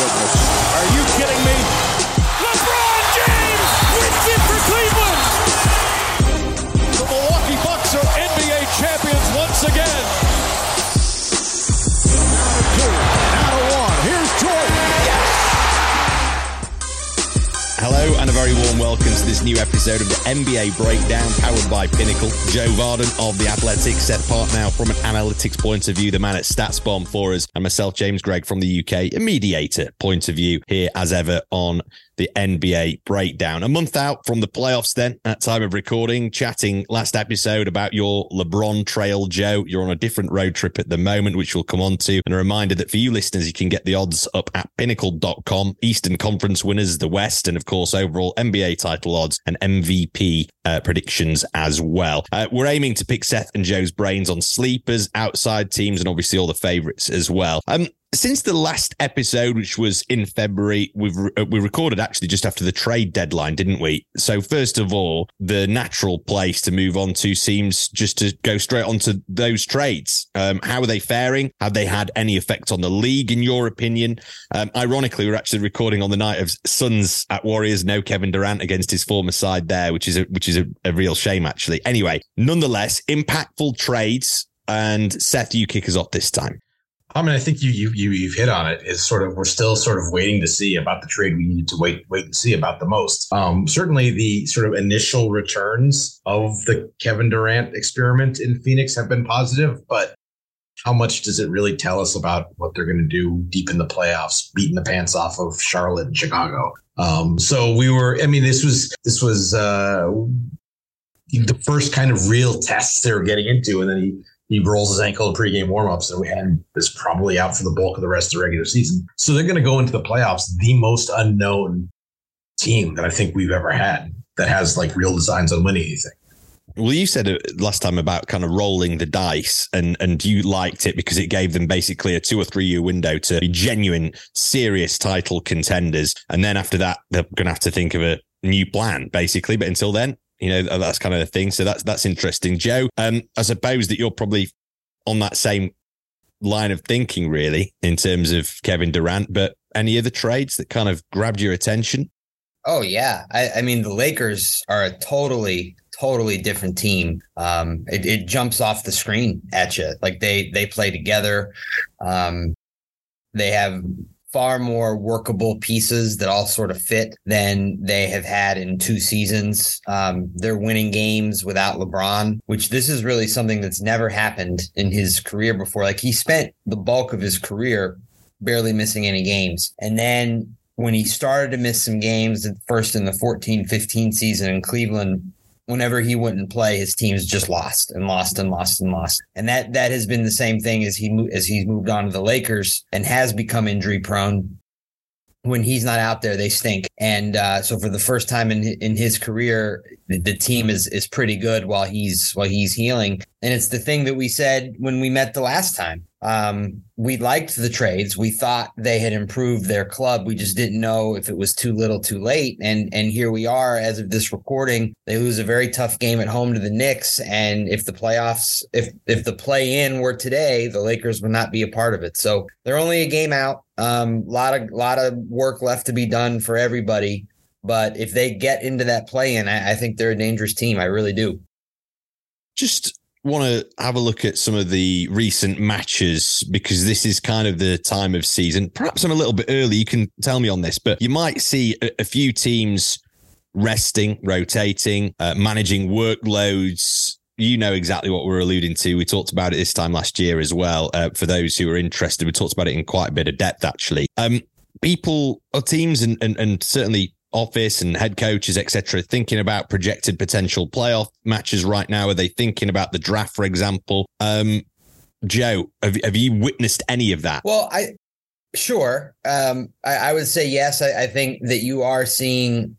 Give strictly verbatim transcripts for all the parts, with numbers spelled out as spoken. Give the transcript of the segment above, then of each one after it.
goodness. Are you kidding me? LeBron James wins it for Cleveland. The Milwaukee Bucks are N B A champions once again. Now to two, now to one. Here's Jordan. Yes! Hello and a very warm welcome to this new episode of the N B A Breakdown, powered by Pinnacle. Joe Vardon of The Athletic, Seth Partnow from an analytics point of view, the man at Stats Bomb for us, and myself, James Gregg from the U K, a mediator point of view here as ever on the N B A Breakdown. A month out from the playoffs then, at time of recording, chatting last episode about your LeBron trail, Joe. You're on a different road trip at the moment, which we'll come on to. And a reminder that for you listeners, you can get the odds up at pinnacle dot com. Eastern Conference winners, the West, and of course, overall N B A title odds and M V P uh, predictions as well. Uh, we're aiming to pick Seth and Joe's brains on sleepers, outside teams, and obviously all the favourites as well. Um, Since the last episode, which was in February, we've we recorded actually just after the trade deadline, didn't we? So first of all, the natural place to move on to seems just to go straight onto those trades. Um, how are they faring? Have they had any effect on the league, in your opinion? Um, ironically, we're actually recording on the night of Suns at Warriors. No Kevin Durant against his former side there, which is a, which is a, a real shame, actually. Anyway, nonetheless, impactful trades. And Seth, you kick us off this time. I mean, I think you you you you've hit on it. It's sort of we're still sort of waiting to see about the trade we needed to wait wait and see about the most. Um, certainly, the sort of initial returns of the Kevin Durant experiment in Phoenix have been positive, but how much does it really tell us about what they're going to do deep in the playoffs, beating the pants off of Charlotte and Chicago? Um, so we were. I mean, this was this was uh, the first kind of real test they were getting into, and then he. He rolls his ankle in pregame warmups, and we had this probably out for the bulk of the rest of the regular season. So they're going to go into the playoffs, the most unknown team that I think we've ever had that has like real designs on winning anything. Well, you said it last time about kind of rolling the dice, and, and you liked it because it gave them basically a two or three year window to be genuine, serious title contenders. And then after that, they're going to have to think of a new plan, basically. But until then, you know, that's kind of the thing. So that's that's interesting. Joe, um, I suppose that you're probably on that same line of thinking, really, in terms of Kevin Durant. But any other trades that kind of grabbed your attention? Oh, yeah. I, I mean, the Lakers are a totally, totally different team. Um, it, it jumps off the screen at you. Like they they play together. Um, they have far more workable pieces that all sort of fit than they have had in two seasons. Um, they're winning games without LeBron, which this is really something that's never happened in his career before. Like he spent the bulk of his career barely missing any games. And then when he started to miss some games, first in the fourteen fifteen season in Cleveland, whenever he wouldn't play, his teams just lost and lost and lost and lost. And that that has been the same thing as he as he's moved on to the Lakers and has become injury prone. When he's not out there, they stink. And uh, so for the first time in in his career, the, the team is is pretty good while he's while he's healing. And it's the thing that we said when we met the last time. Um, we liked the trades. We thought they had improved their club. We just didn't know if it was too little too late. And and here we are as of this recording. They lose a very tough game at home to the Knicks. And if the playoffs, if if the play in were today, the Lakers would not be a part of it. So they're only a game out. Um, lot of lot of work left to be done for everybody. But if they get into that play in, I, I think they're a dangerous team. I really do. Just want to have a look at some of the recent matches, because this is kind of the time of season. Perhaps I'm a little bit early. You can tell me on this, but you might see a, a few teams resting, rotating, uh, managing workloads. You know exactly what we're alluding to. We talked about it this time last year as well. Uh, for those who are interested, we talked about it in quite a bit of depth, actually. Um, people or teams and, and, and certainly office and head coaches, et cetera, thinking about projected potential playoff matches right now? Are they thinking about the draft, for example? Um, Joe, have, have you witnessed any of that? Well, I sure. Um, I, I would say yes. I, I think that you are seeing,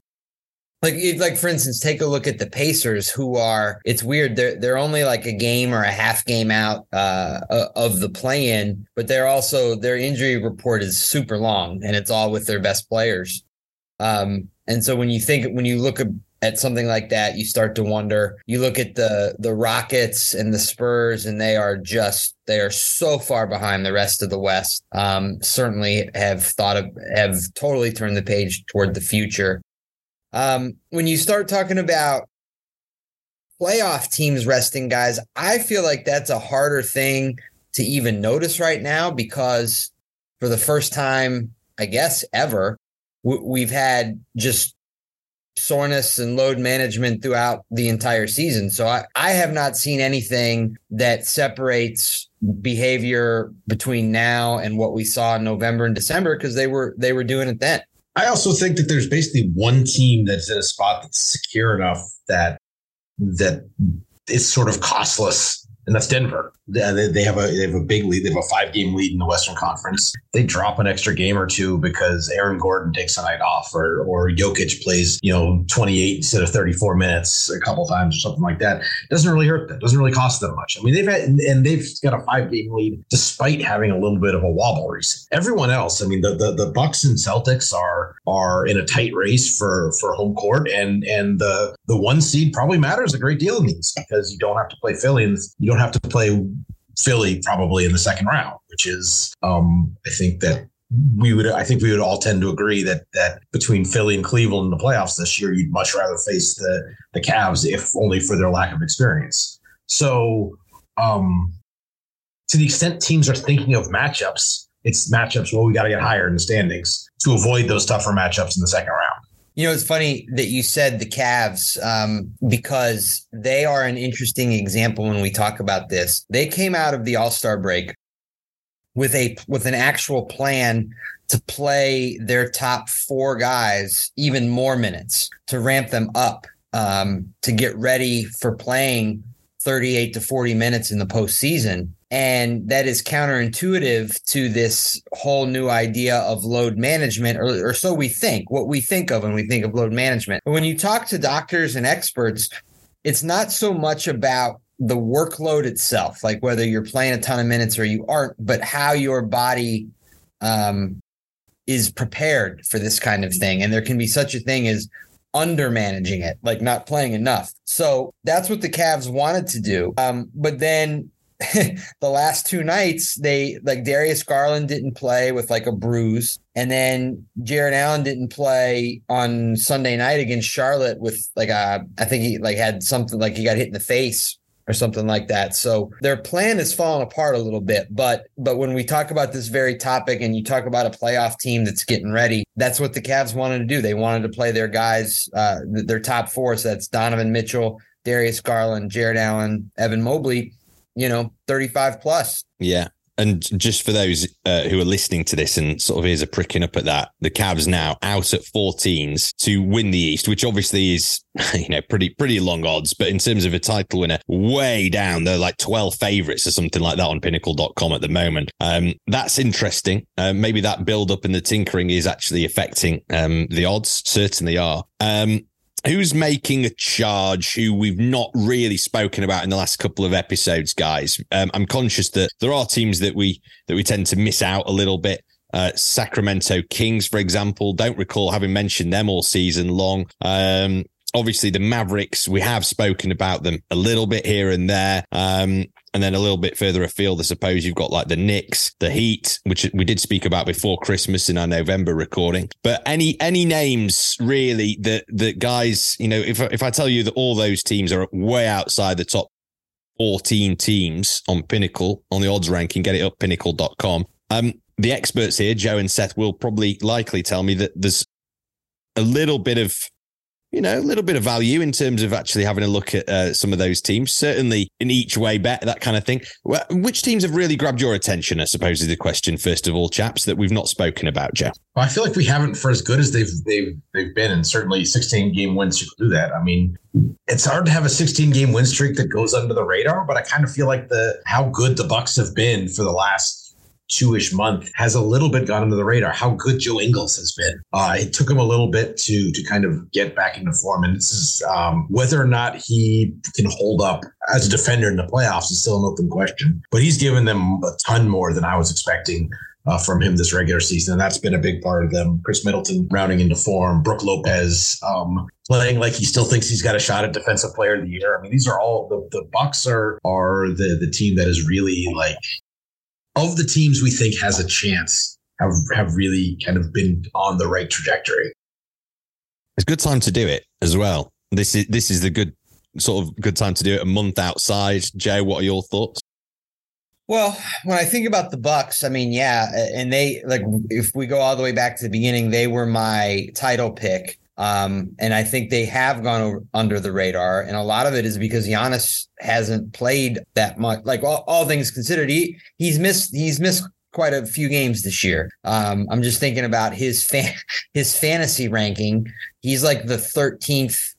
like, like for instance, take a look at the Pacers, who are. It's weird. They're they're only like a game or a half game out uh, of the play-in, but they're also their injury report is super long, and it's all with their best players. Um, and so when you think, when you look at at something like that, you start to wonder. You look at the the Rockets and the Spurs, and they are just they are so far behind the rest of the West. Um, certainly have thought of have totally turned the page toward the future. Um, when you start talking about playoff teams resting guys, I feel like that's a harder thing to even notice right now because for the first time, I guess, ever, w- we've had just soreness and load management throughout the entire season. So I, I have not seen anything that separates behavior between now and what we saw in November and December because they were they were doing it then. I also think that there's basically one team that's in a spot that's secure enough that that it's sort of costless, and that's Denver. They, they have a they have a big lead. They have a five game lead in the Western Conference. They drop an extra game or two because Aaron Gordon takes a night off, or or Jokic plays you know twenty-eight instead of thirty-four minutes a couple times or something like that. Doesn't really hurt them. Doesn't really cost them much. I mean, they've had and they've got a five game lead despite having a little bit of a wobble recently. Everyone else, I mean, the the, the Bucks and Celtics are are in a tight race for for home court, and and the the one seed probably matters a great deal in these because you don't have to play Philly and you don't have to play Philly probably in the second round, which is um, I think that we would I think we would all tend to agree that that between Philly and Cleveland in the playoffs this year, you'd much rather face the the Cavs, if only for their lack of experience. So um, to the extent teams are thinking of matchups, it's matchups. Well, we got to get higher in the standings to avoid those tougher matchups in the second round. You know, it's funny that you said the Cavs um, because they are an interesting example when we talk about this. They came out of the All-Star break with a with an actual plan to play their top four guys even more minutes to ramp them up um, to get ready for playing thirty-eight to forty minutes in the postseason. And that is counterintuitive to this whole new idea of load management, or, or so we think, what we think of when we think of load management. But when you talk to doctors and experts, it's not so much about the workload itself, like whether you're playing a ton of minutes or you aren't, but how your body um, is prepared for this kind of thing. And there can be such a thing as undermanaging it, like not playing enough. So that's what the Cavs wanted to do. Um, but then... the last two nights, they like Darius Garland didn't play with like a bruise. And then Jared Allen didn't play on Sunday night against Charlotte with like a, I think he like had something like he got hit in the face or something like that. So their plan is falling apart a little bit. But but when we talk about this very topic and you talk about a playoff team that's getting ready, that's what the Cavs wanted to do. They wanted to play their guys, uh, their top four. So that's Donovan Mitchell, Darius Garland, Jared Allen, Evan Mobley. You know, thirty-five plus. Yeah. And just for those uh, who are listening to this and sort of ears are pricking up at that, the Cavs now out at fourteens to win the East, which obviously is, you know, pretty, pretty long odds. But in terms of a title winner, way down. They're like twelve favourites or something like that on pinnacle dot com at the moment. Um, that's interesting. Uh, maybe that build up and the tinkering is actually affecting um, the odds. Certainly are. Um Who's making a charge who we've not really spoken about in the last couple of episodes, guys? Um, I'm conscious that there are teams that we that we tend to miss out a little bit. Uh, Sacramento Kings, for example, don't recall having mentioned them all season long. Um, obviously, the Mavericks, we have spoken about them a little bit here and there. Um, and then a little bit further afield, I suppose you've got like the Knicks, the Heat, which we did speak about before Christmas in our November recording. But any any names really that that guys, you know, if if I tell you that all those teams are way outside the top fourteen teams on Pinnacle, on the odds ranking, get it up, pinnacle dot com. Um, the experts here, Joe and Seth, will probably likely tell me that there's a little bit of You know, a little bit of value in terms of actually having a look at uh, some of those teams, certainly an each way bet, that kind of thing. Which teams have really grabbed your attention, I suppose, is the question, first of all, chaps, that we've not spoken about, Jeff? Well, I feel like we haven't for as good as they've they've they've been, and certainly sixteen-game win streak do that. I mean, it's hard to have a sixteen-game win streak that goes under the radar, but I kind of feel like the how good the Bucks have been for the last two-ish month has a little bit gone under the radar. How good Joe Ingles has been. Uh, it took him a little bit to to kind of get back into form. And this is um, whether or not he can hold up as a defender in the playoffs is still an open question. But he's given them a ton more than I was expecting uh, from him this regular season. And that's been a big part of them. Chris Middleton rounding into form, Brooke Lopez um, playing like he still thinks he's got a shot at Defensive Player of the Year. I mean, these are all the, the Bucks are, are the, the team that is really like, of the teams we think has a chance, have, have really kind of been on the right trajectory. It's a good time to do it as well. This is, this is the good sort of good time to do it, a month outside. Jay, what are your thoughts? Well, when I think about the Bucks, I mean, yeah. And they, like, if we go all the way back to the beginning, they were my title pick. Um, and I think they have gone over, under the radar. And a lot of it is because Giannis hasn't played that much. Like all, all things considered, he, he's missed, he's missed quite a few games this year. Um, I'm just thinking about his fan, his fantasy ranking. He's like the thirteenth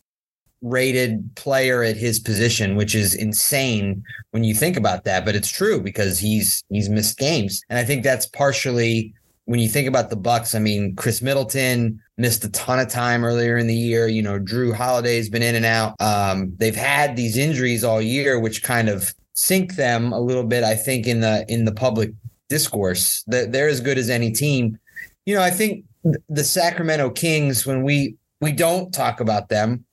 rated player at his position, which is insane when you think about that, but it's true because he's, he's missed games. And I think that's partially when you think about the Bucks. I mean, Chris Middleton missed a ton of time earlier in the year. You know, Drew Holiday's been in and out. Um, they've had these injuries all year, which kind of sink them a little bit. I think in the, in the public discourse that they're as good as any team. You know, I think the Sacramento Kings, when we, we don't talk about them,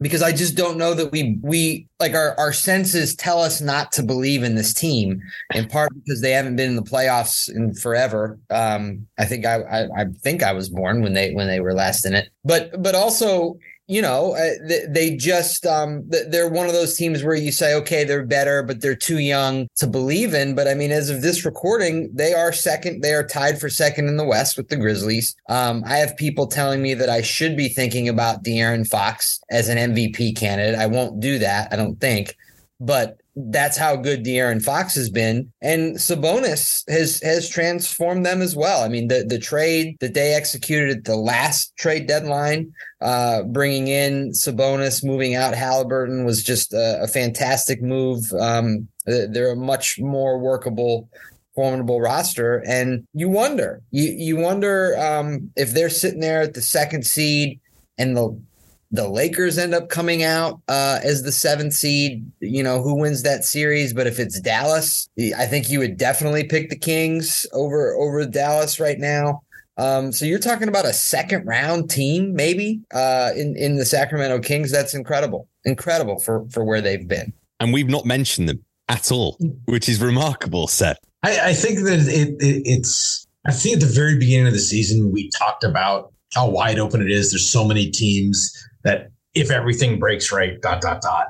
because I just don't know that we, we like our, our senses tell us not to believe in this team, in part because they haven't been in the playoffs in forever. Um, I think I, I, I think I was born when they, when they were last in it, but, but also, you know, they, they just, um, they're one of those teams where you say, okay, they're better, but they're too young to believe in. But I mean, as of this recording, they are second, they are tied for second in the West with the Grizzlies. Um, I have people telling me that I should be thinking about De'Aaron Fox as an M V P candidate. I won't do that, I don't think, but that's how good De'Aaron Fox has been. And Sabonis has, has transformed them as well. I mean, the, the trade that they executed at the last trade deadline, uh, bringing in Sabonis, moving out Halliburton, was just a, a fantastic move. Um, they're a much more workable, formidable roster. And you wonder, you, you wonder, um, if they're sitting there at the second seed and the, The Lakers end up coming out uh, as the seventh seed, you know, who wins that series. But if it's Dallas, I think you would definitely pick the Kings over over Dallas right now. Um, so you're talking about a second round team, maybe uh, in, in the Sacramento Kings. That's incredible. Incredible for, for where they've been. And we've not mentioned them at all, which is remarkable, Seth. I, I think that it, it, it's I think at the very beginning of the season, we talked about how wide open it is. There's so many teams that if everything breaks right, dot, dot, dot.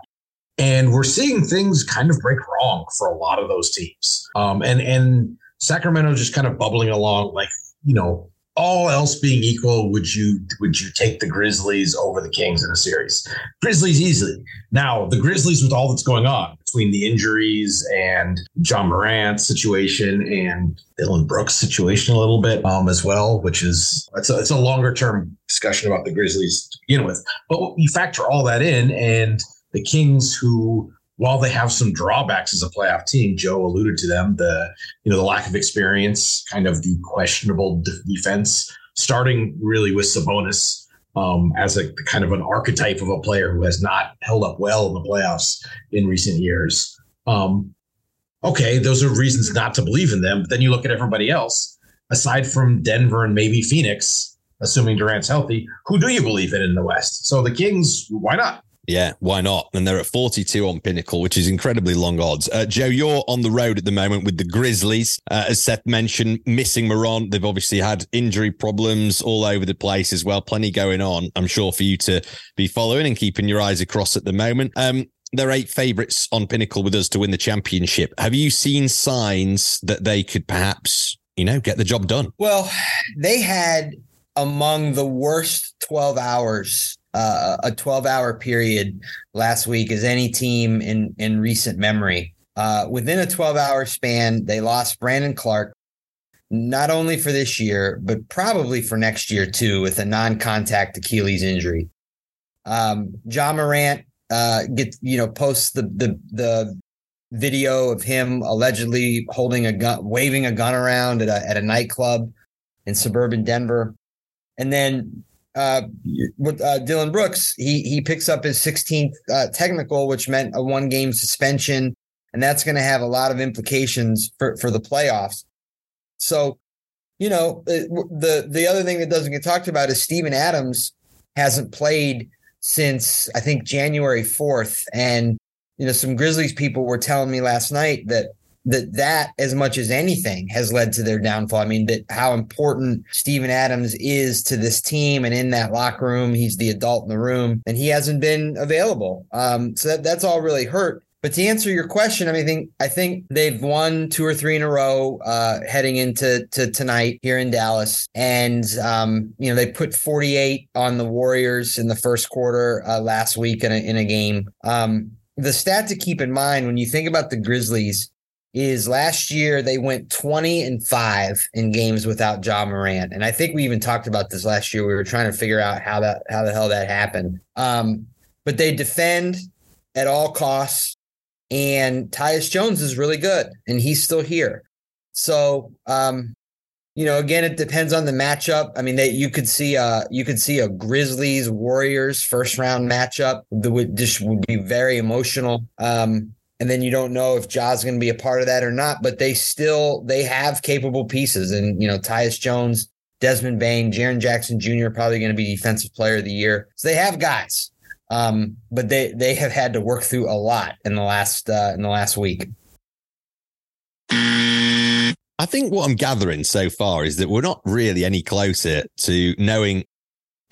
And we're seeing things kind of break wrong for a lot of those teams. Um, and, and Sacramento just kind of bubbling along, like, you know, all else being equal, would you, would you take the Grizzlies over the Kings in a series? Grizzlies easily. Now, the Grizzlies, with all that's going on between the injuries and Ja Morant situation and Dylan Brooks situation a little bit um, as well, which is, it's a, it's a longer term discussion about the Grizzlies to begin with. But you factor all that in, and the Kings, who, while they have some drawbacks as a playoff team, Joe alluded to them, the, you know, the lack of experience, kind of the questionable de- defense, starting really with Sabonis um, as a kind of an archetype of a player who has not held up well in the playoffs in recent years. Um, okay, those are reasons not to believe in them. But then you look at everybody else, aside from Denver and maybe Phoenix, assuming Durant's healthy, who do you believe in in the West? So the Kings, why not? Yeah, why not? And they're at forty-two on Pinnacle, which is incredibly long odds. Uh, Joe, you're on the road at the moment with the Grizzlies. Uh, as Seth mentioned, missing Morant. They've obviously had injury problems all over the place as well. Plenty going on, I'm sure, for you to be following and keeping your eyes across at the moment. Um, they're eight favourites on Pinnacle with us to win the championship. Have you seen signs that they could perhaps, you know, get the job done? Well, they had among the worst twelve hours Uh, a twelve-hour period last week as any team in, in recent memory. Uh, within a twelve-hour span, they lost Brandon Clark, not only for this year, but probably for next year too, with a non-contact Achilles injury. Um, Ja Morant uh, gets, you know, posts the, the the video of him allegedly holding a gun, waving a gun around at a at a nightclub in suburban Denver, and then. Uh, with uh, Dylan Brooks, he he picks up his sixteenth uh, technical, which meant a one-game suspension, and that's going to have a lot of implications for, for the playoffs. So you know, it, the the other thing that doesn't get talked about is Steven Adams hasn't played since, I think, January fourth. And, you know, some Grizzlies people were telling me last night that that that as much as anything has led to their downfall. I mean, that how important Steven Adams is to this team and in that locker room. He's the adult in the room, and he hasn't been available. Um, so that, that's all really hurt. But to answer your question, I mean, I think, I think they've won two or three in a row uh, heading into to tonight here in Dallas. And, um, you know, they put forty-eight on the Warriors in the first quarter uh, last week in a, in a game. Um, the stat to keep in mind when you think about the Grizzlies is last year they went twenty and five in games without Ja Morant. And I think we even talked about this last year. We were trying to figure out how that, how the hell that happened. Um, but they defend at all costs, and Tyus Jones is really good, and he's still here. So, um, you know, again, it depends on the matchup. I mean, they, you could see a, you could see a Grizzlies Warriors first round matchup that would just would be very emotional. Um, And then you don't know if Ja's going to be a part of that or not, but they still, they have capable pieces. And, you know, Tyus Jones, Desmond Bane, Jaren Jackson Junior probably going to be defensive player of the year. So they have guys, um, but they, they have had to work through a lot in the last, uh, in the last week. I think what I'm gathering so far is that we're not really any closer to knowing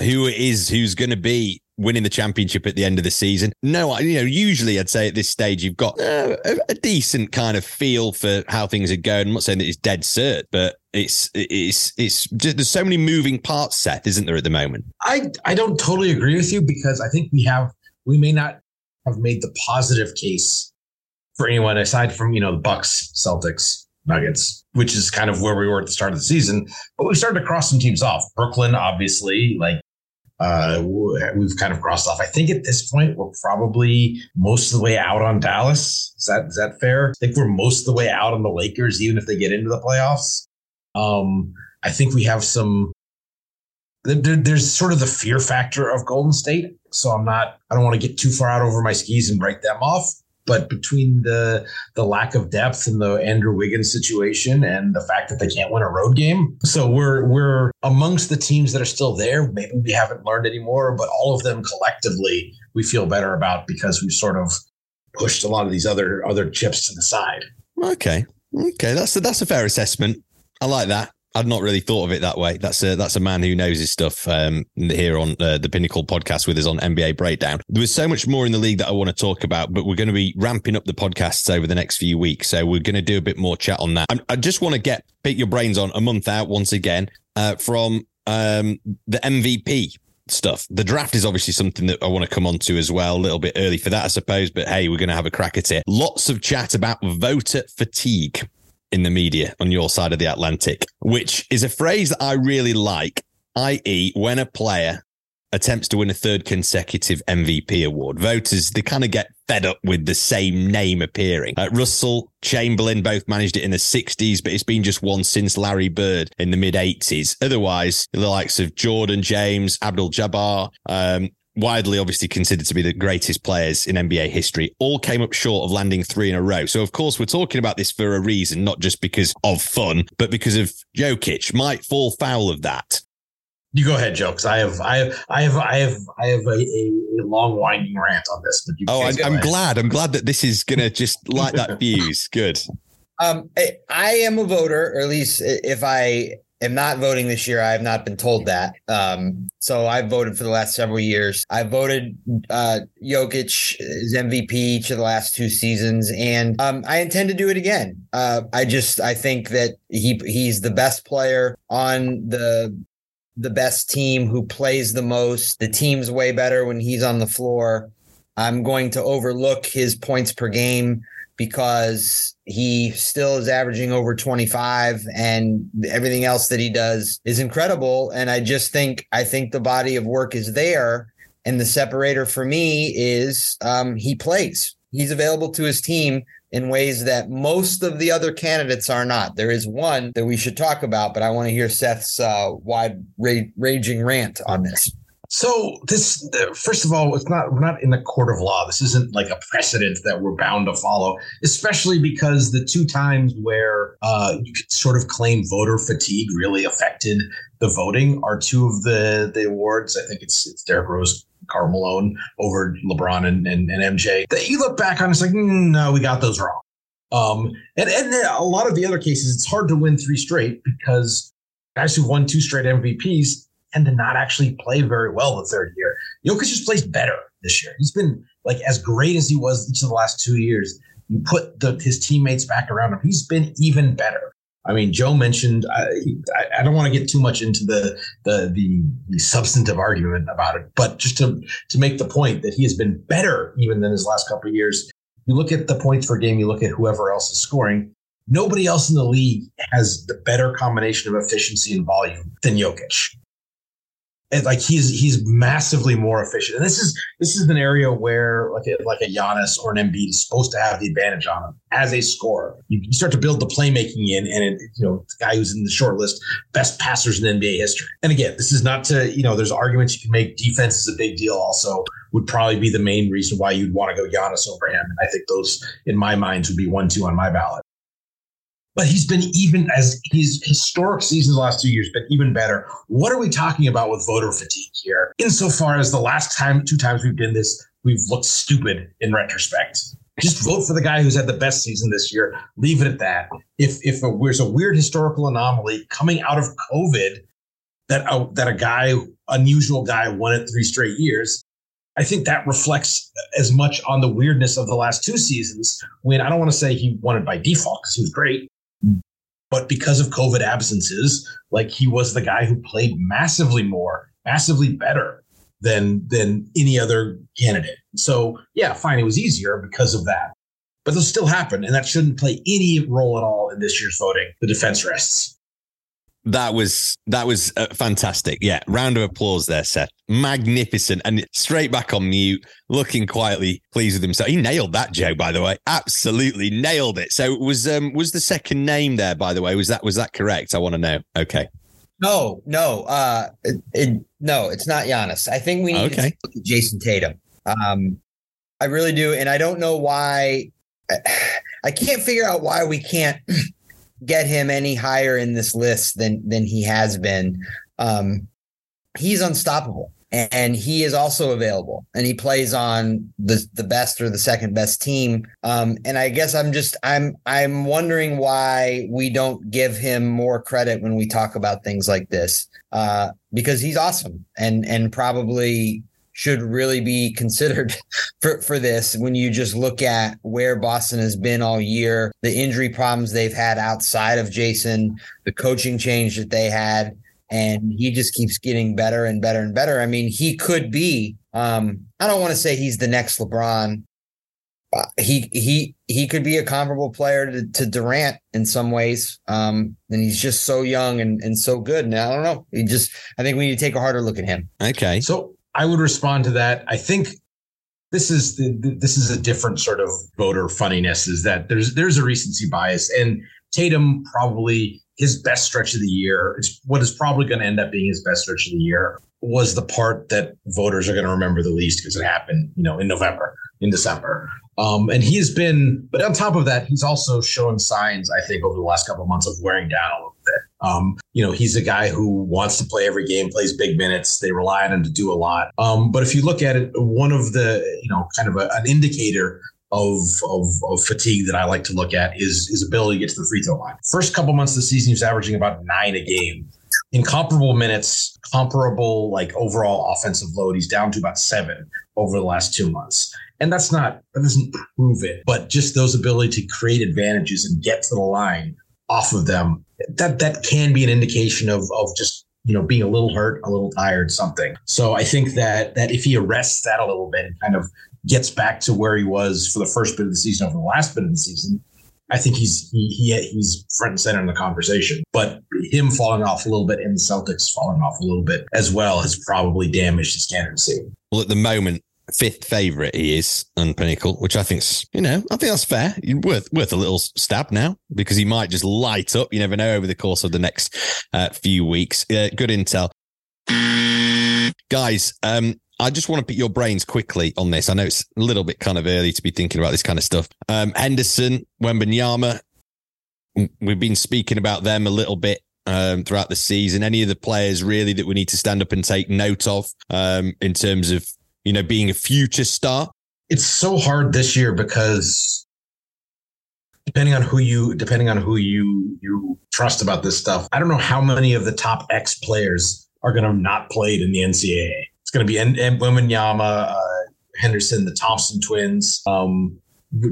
who it is, who's going to be winning the championship at the end of the season. No, you know, usually I'd say at this stage, you've got uh, a, a decent kind of feel for how things are going. I'm not saying that it's dead cert, but it's, it's, it's just, there's so many moving parts, Seth, isn't there at the moment? I, I don't totally agree with you, because I think we have, we may not have made the positive case for anyone aside from, you know, the Bucks, Celtics, Nuggets, which is kind of where we were at the start of the season, but we started to cross some teams off. Brooklyn, obviously, like, Uh, we've kind of crossed off. I think at this point, we're probably most of the way out on Dallas. Is that, is that fair? I think we're most of the way out on the Lakers, even if they get into the playoffs. Um, I think we have some, there, there's sort of the fear factor of Golden State. So I'm not, I don't want to get too far out over my skis and break them off. But between the the lack of depth and the Andrew Wiggins situation and the fact that they can't win a road game. So we're we're amongst the teams that are still there. Maybe we haven't learned any more, but all of them collectively we feel better about, because we've sort of pushed a lot of these other other chips to the side. Okay. Okay. That's a, that's a fair assessment. I like that. I'd not really thought of it that way. That's a, that's a man who knows his stuff um, here on uh, the Pinnacle podcast with us on N B A Breakdown. There was so much more in the league that I want to talk about, but we're going to be ramping up the podcasts over the next few weeks. So we're going to do a bit more chat on that. I, I just want to get, pick your brains on a month out once again uh, from um, the M V P stuff. The draft is obviously something that I want to come on to as well. A little bit early for that, I suppose, but hey, we're going to have a crack at it. Lots of chat about voter fatigue in the media on your side of the Atlantic, which is a phrase that I really like, that is when a player attempts to win a third consecutive M V P award. Voters, they kind of get fed up with the same name appearing. Uh, Russell, Chamberlain both managed it in the sixties, but it's been just one since Larry Bird in the mid-eighties. Otherwise, the likes of Jordan, James, Abdul-Jabbar, um, widely obviously considered to be the greatest players in N B A history, all came up short of landing three in a row. So, of course, we're talking about this for a reason, not just because of fun, but because of Jokic might fall foul of that. You go ahead, Joe, because I have, I have, I have, I have, I have a, a long winding rant on this. But you oh, I, I'm glad. I'm glad that this is going to just light that fuse. Good. Um, I, I am a voter, or at least if I am not voting this year, I have not been told that. Um, so I voted for the last several years. I voted uh, Jokic as M V P each of the last two seasons, and um, I intend to do it again. Uh, I just I think that he he's the best player on the the best team who plays the most. The team's way better when he's on the floor. I'm going to overlook his points per game, because he still is averaging over twenty-five, and everything else that he does is incredible. And I just think, I think the body of work is there. And the separator for me is um, he plays. He's available to his team in ways that most of the other candidates are not. There is one that we should talk about, but I want to hear Seth's uh, wide ra- raging rant on this. So this, first of all, it's not, we're not in the court of law. This isn't like a precedent that we're bound to follow, especially because the two times where uh, you could sort of claim voter fatigue really affected the voting are two of the, the awards. I think it's, it's Derrick Rose, Karl Malone over LeBron and, and, and M J. That you look back on, it's like, mm, no, we got those wrong. Um, and, and a lot of the other cases, it's hard to win three straight because guys who won two straight M V Ps tend to not actually play very well the third year. Jokic just plays better this year. He's been like as great as he was each of the last two years. You put the, his teammates back around him. He's been even better. I mean, Joe mentioned, I, I don't want to get too much into the, the the the substantive argument about it, but just to to make the point that he has been better even than his last couple of years. You look at the points per game, you look at whoever else is scoring. Nobody else in the league has the better combination of efficiency and volume than Jokic. And like he's he's massively more efficient. And this is this is an area where like a, like a Giannis or an Embiid is supposed to have the advantage on him as a scorer. You, you start to build the playmaking in, and it, you know, the guy who's in the short list best passers in N B A history. And again, this is not to, you know, there's arguments you can make. Defense is a big deal. Also, would probably be the main reason why you'd want to go Giannis over him. And I think those, in my mind, would be one two on my ballot. But he's been even as his historic seasons the last two years, but even better. What are we talking about with voter fatigue here? Insofar as the last time, two times we've done this, we've looked stupid in retrospect. Just vote for the guy who's had the best season this year. Leave it at that. If if a, there's a weird historical anomaly coming out of COVID that a, that a guy, unusual guy, won it three straight years, I think that reflects as much on the weirdness of the last two seasons. When I don't want to say he won it by default because he was great. But because of COVID absences, like he was the guy who played massively more, massively better than than any other candidate. So, yeah, fine. It was easier because of that. But those still happen. And that shouldn't play any role at all in this year's voting. The defense rests. That was that was uh, fantastic. Yeah. Round of applause there, Seth. Magnificent. And straight back on mute, looking quietly pleased with himself. He nailed that, Joe, by the way. Absolutely nailed it. So was um was the second name there, by the way? Was that was that correct? I want to know. Okay. No, no. Uh, it, it, no, it's not Giannis. I think we need okay. to look at Jason Tatum. Um, I really do. And I don't know why. I, I can't figure out why we can't get him any higher in this list than than he has been. Um, he's unstoppable, and, and he is also available, and he plays on the the best or the second best team. Um, and I guess I'm just I'm I'm wondering why we don't give him more credit when we talk about things like this, uh, because he's awesome and and probably should really be considered for, for this when you just look at where Boston has been all year, the injury problems they've had outside of Jason, the coaching change that they had, and he just keeps getting better and better and better. I mean, he could be, um, I don't want to say he's the next LeBron. Uh, he he he could be a comparable player to, to Durant in some ways. Um, and he's just so young and, and so good. And I don't know. He just, I think we need to take a harder look at him. Okay. So, I would respond to that. I think this is the, this is a different sort of voter funniness, is that there's there's a recency bias, and Tatum probably his best stretch of the year, it's what is probably going to end up being his best stretch of the year, was the part that voters are going to remember the least because it happened, you know, in November, in December. Um, and he has been, but on top of that, he's also shown signs, I think, over the last couple of months of wearing down a little bit. Um, you know, he's a guy who wants to play every game, plays big minutes. They rely on him to do a lot. Um, but if you look at it, one of the, you know, kind of a, an indicator of, of of fatigue that I like to look at is his ability to get to the free throw line. First couple months of the season, he was averaging about nine a game. In comparable minutes, comparable like overall offensive load, he's down to about seven over the last two months. And that's not, that doesn't prove it, but just those ability to create advantages and get to the line off of them, that that can be an indication of of just, you know, being a little hurt, a little tired, something. So I think that that if he arrests that a little bit and kind of gets back to where he was for the first bit of the season over the last bit of the season, I think he's he, he he's front and center in the conversation. But him falling off a little bit and the Celtics falling off a little bit as well has probably damaged his candidacy. Well, at the moment, fifth favorite he is on Pinnacle, which I think's, you know, I think that's fair. Worth worth a little stab now, because he might just light up. You never know over the course of the next uh, few weeks. Uh, good intel. Guys, um, I just want to pick your brains quickly on this. I know it's a little bit kind of early to be thinking about this kind of stuff. Um, Henderson, Wembanyama, we've been speaking about them a little bit um, throughout the season. Any of the players really that we need to stand up and take note of um, in terms of, you know, being a future star? It's so hard this year because depending on who you depending on who you you trust about this stuff, I don't know how many of the top X players are going to have not played in the N C double A. It's going to be N- N- Wembanyama, uh, Henderson, the Thompson twins. Um,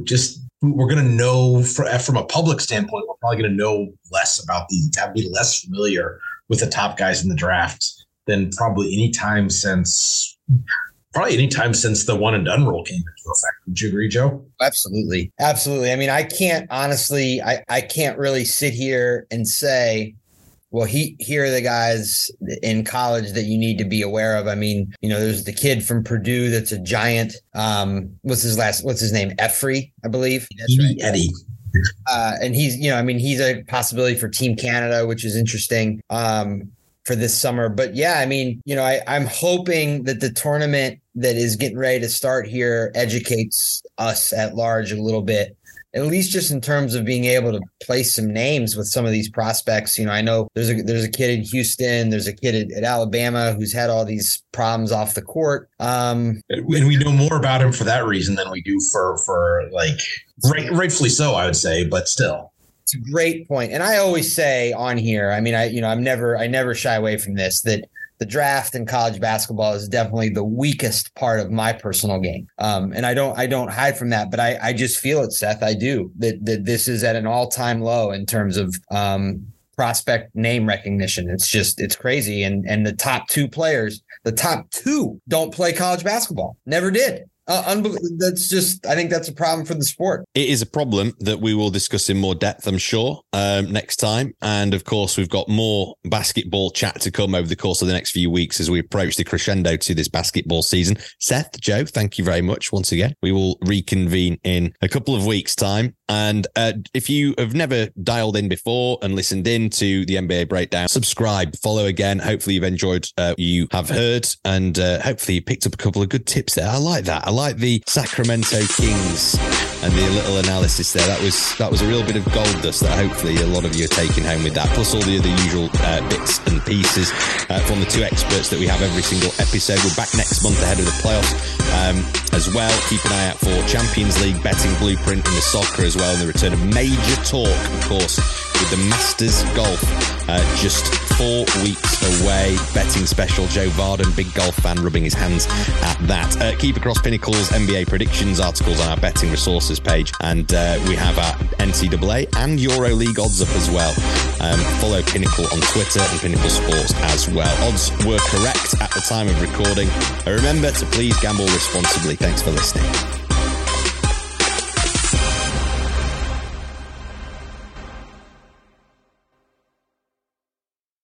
just we're going to know for, from a public standpoint, we're probably going to know less about these. I'd be less familiar with the top guys in the draft than probably any time since. Probably any time since the one and done rule came into effect. Would you agree, Joe? Absolutely. Absolutely. I mean, I can't honestly, I, I can't really sit here and say, well, he here are the guys in college that you need to be aware of. I mean, you know, there's the kid from Purdue that's a giant. Um, what's his last, what's his name? Effrey, I believe. That's right. Eddie. Uh, and he's, you know, I mean, he's a possibility for Team Canada, which is interesting. Um, for this summer. But yeah, I mean, you know, I, I'm hoping that the tournament that is getting ready to start here educates us at large a little bit, at least just in terms of being able to place some names with some of these prospects. You know, I know there's a, there's a kid in Houston, there's a kid at, at Alabama who's had all these problems off the court. Um, and we know more about him for that reason than we do for, for like, right, rightfully so, I would say, but still. It's a great point. And I always say on here, I mean, I, you know, I'm never, I never shy away from this, that the draft in college basketball is definitely the weakest part of my personal game. Um, and I don't, I don't hide from that, but I, I just feel it, Seth. I do that, that this is at an all time low in terms of, um, prospect name recognition. It's just, it's crazy. And, and the top two players, the top two don't play college basketball. Never did. Uh, unbelievable. That's just, I think that's a problem for the sport. It is a problem that we will discuss in more depth, I'm sure, um, next time. And of course, we've got more basketball chat to come over the course of the next few weeks as we approach the crescendo to this basketball season. Seth, Joe, thank you very much once again. We will reconvene in a couple of weeks' time. And uh, if you have never dialed in before and listened in to the N B A Breakdown, subscribe, follow again. Hopefully you've enjoyed uh, you have heard, and uh, hopefully you picked up a couple of good tips there. I like that. I like the Sacramento Kings and the little analysis there. That was that was a real bit of gold dust that hopefully a lot of you are taking home with that, plus all the other usual uh, bits and pieces uh, from the two experts that we have every single episode. We're back next month ahead of the playoffs um, as well. Keep an eye out for Champions League betting blueprint in the soccer as well. Well, and the return of major talk, of course, with the Masters Golf uh, just four weeks away. Betting special, Joe Vardon, big golf fan, rubbing his hands at that. Uh, keep across Pinnacle's N B A predictions articles on our betting resources page, and uh, we have our N C double A and Euro League odds up as well. Um, follow Pinnacle on Twitter and Pinnacle Sports as well. Odds were correct at the time of recording. Remember to please gamble responsibly. Thanks for listening.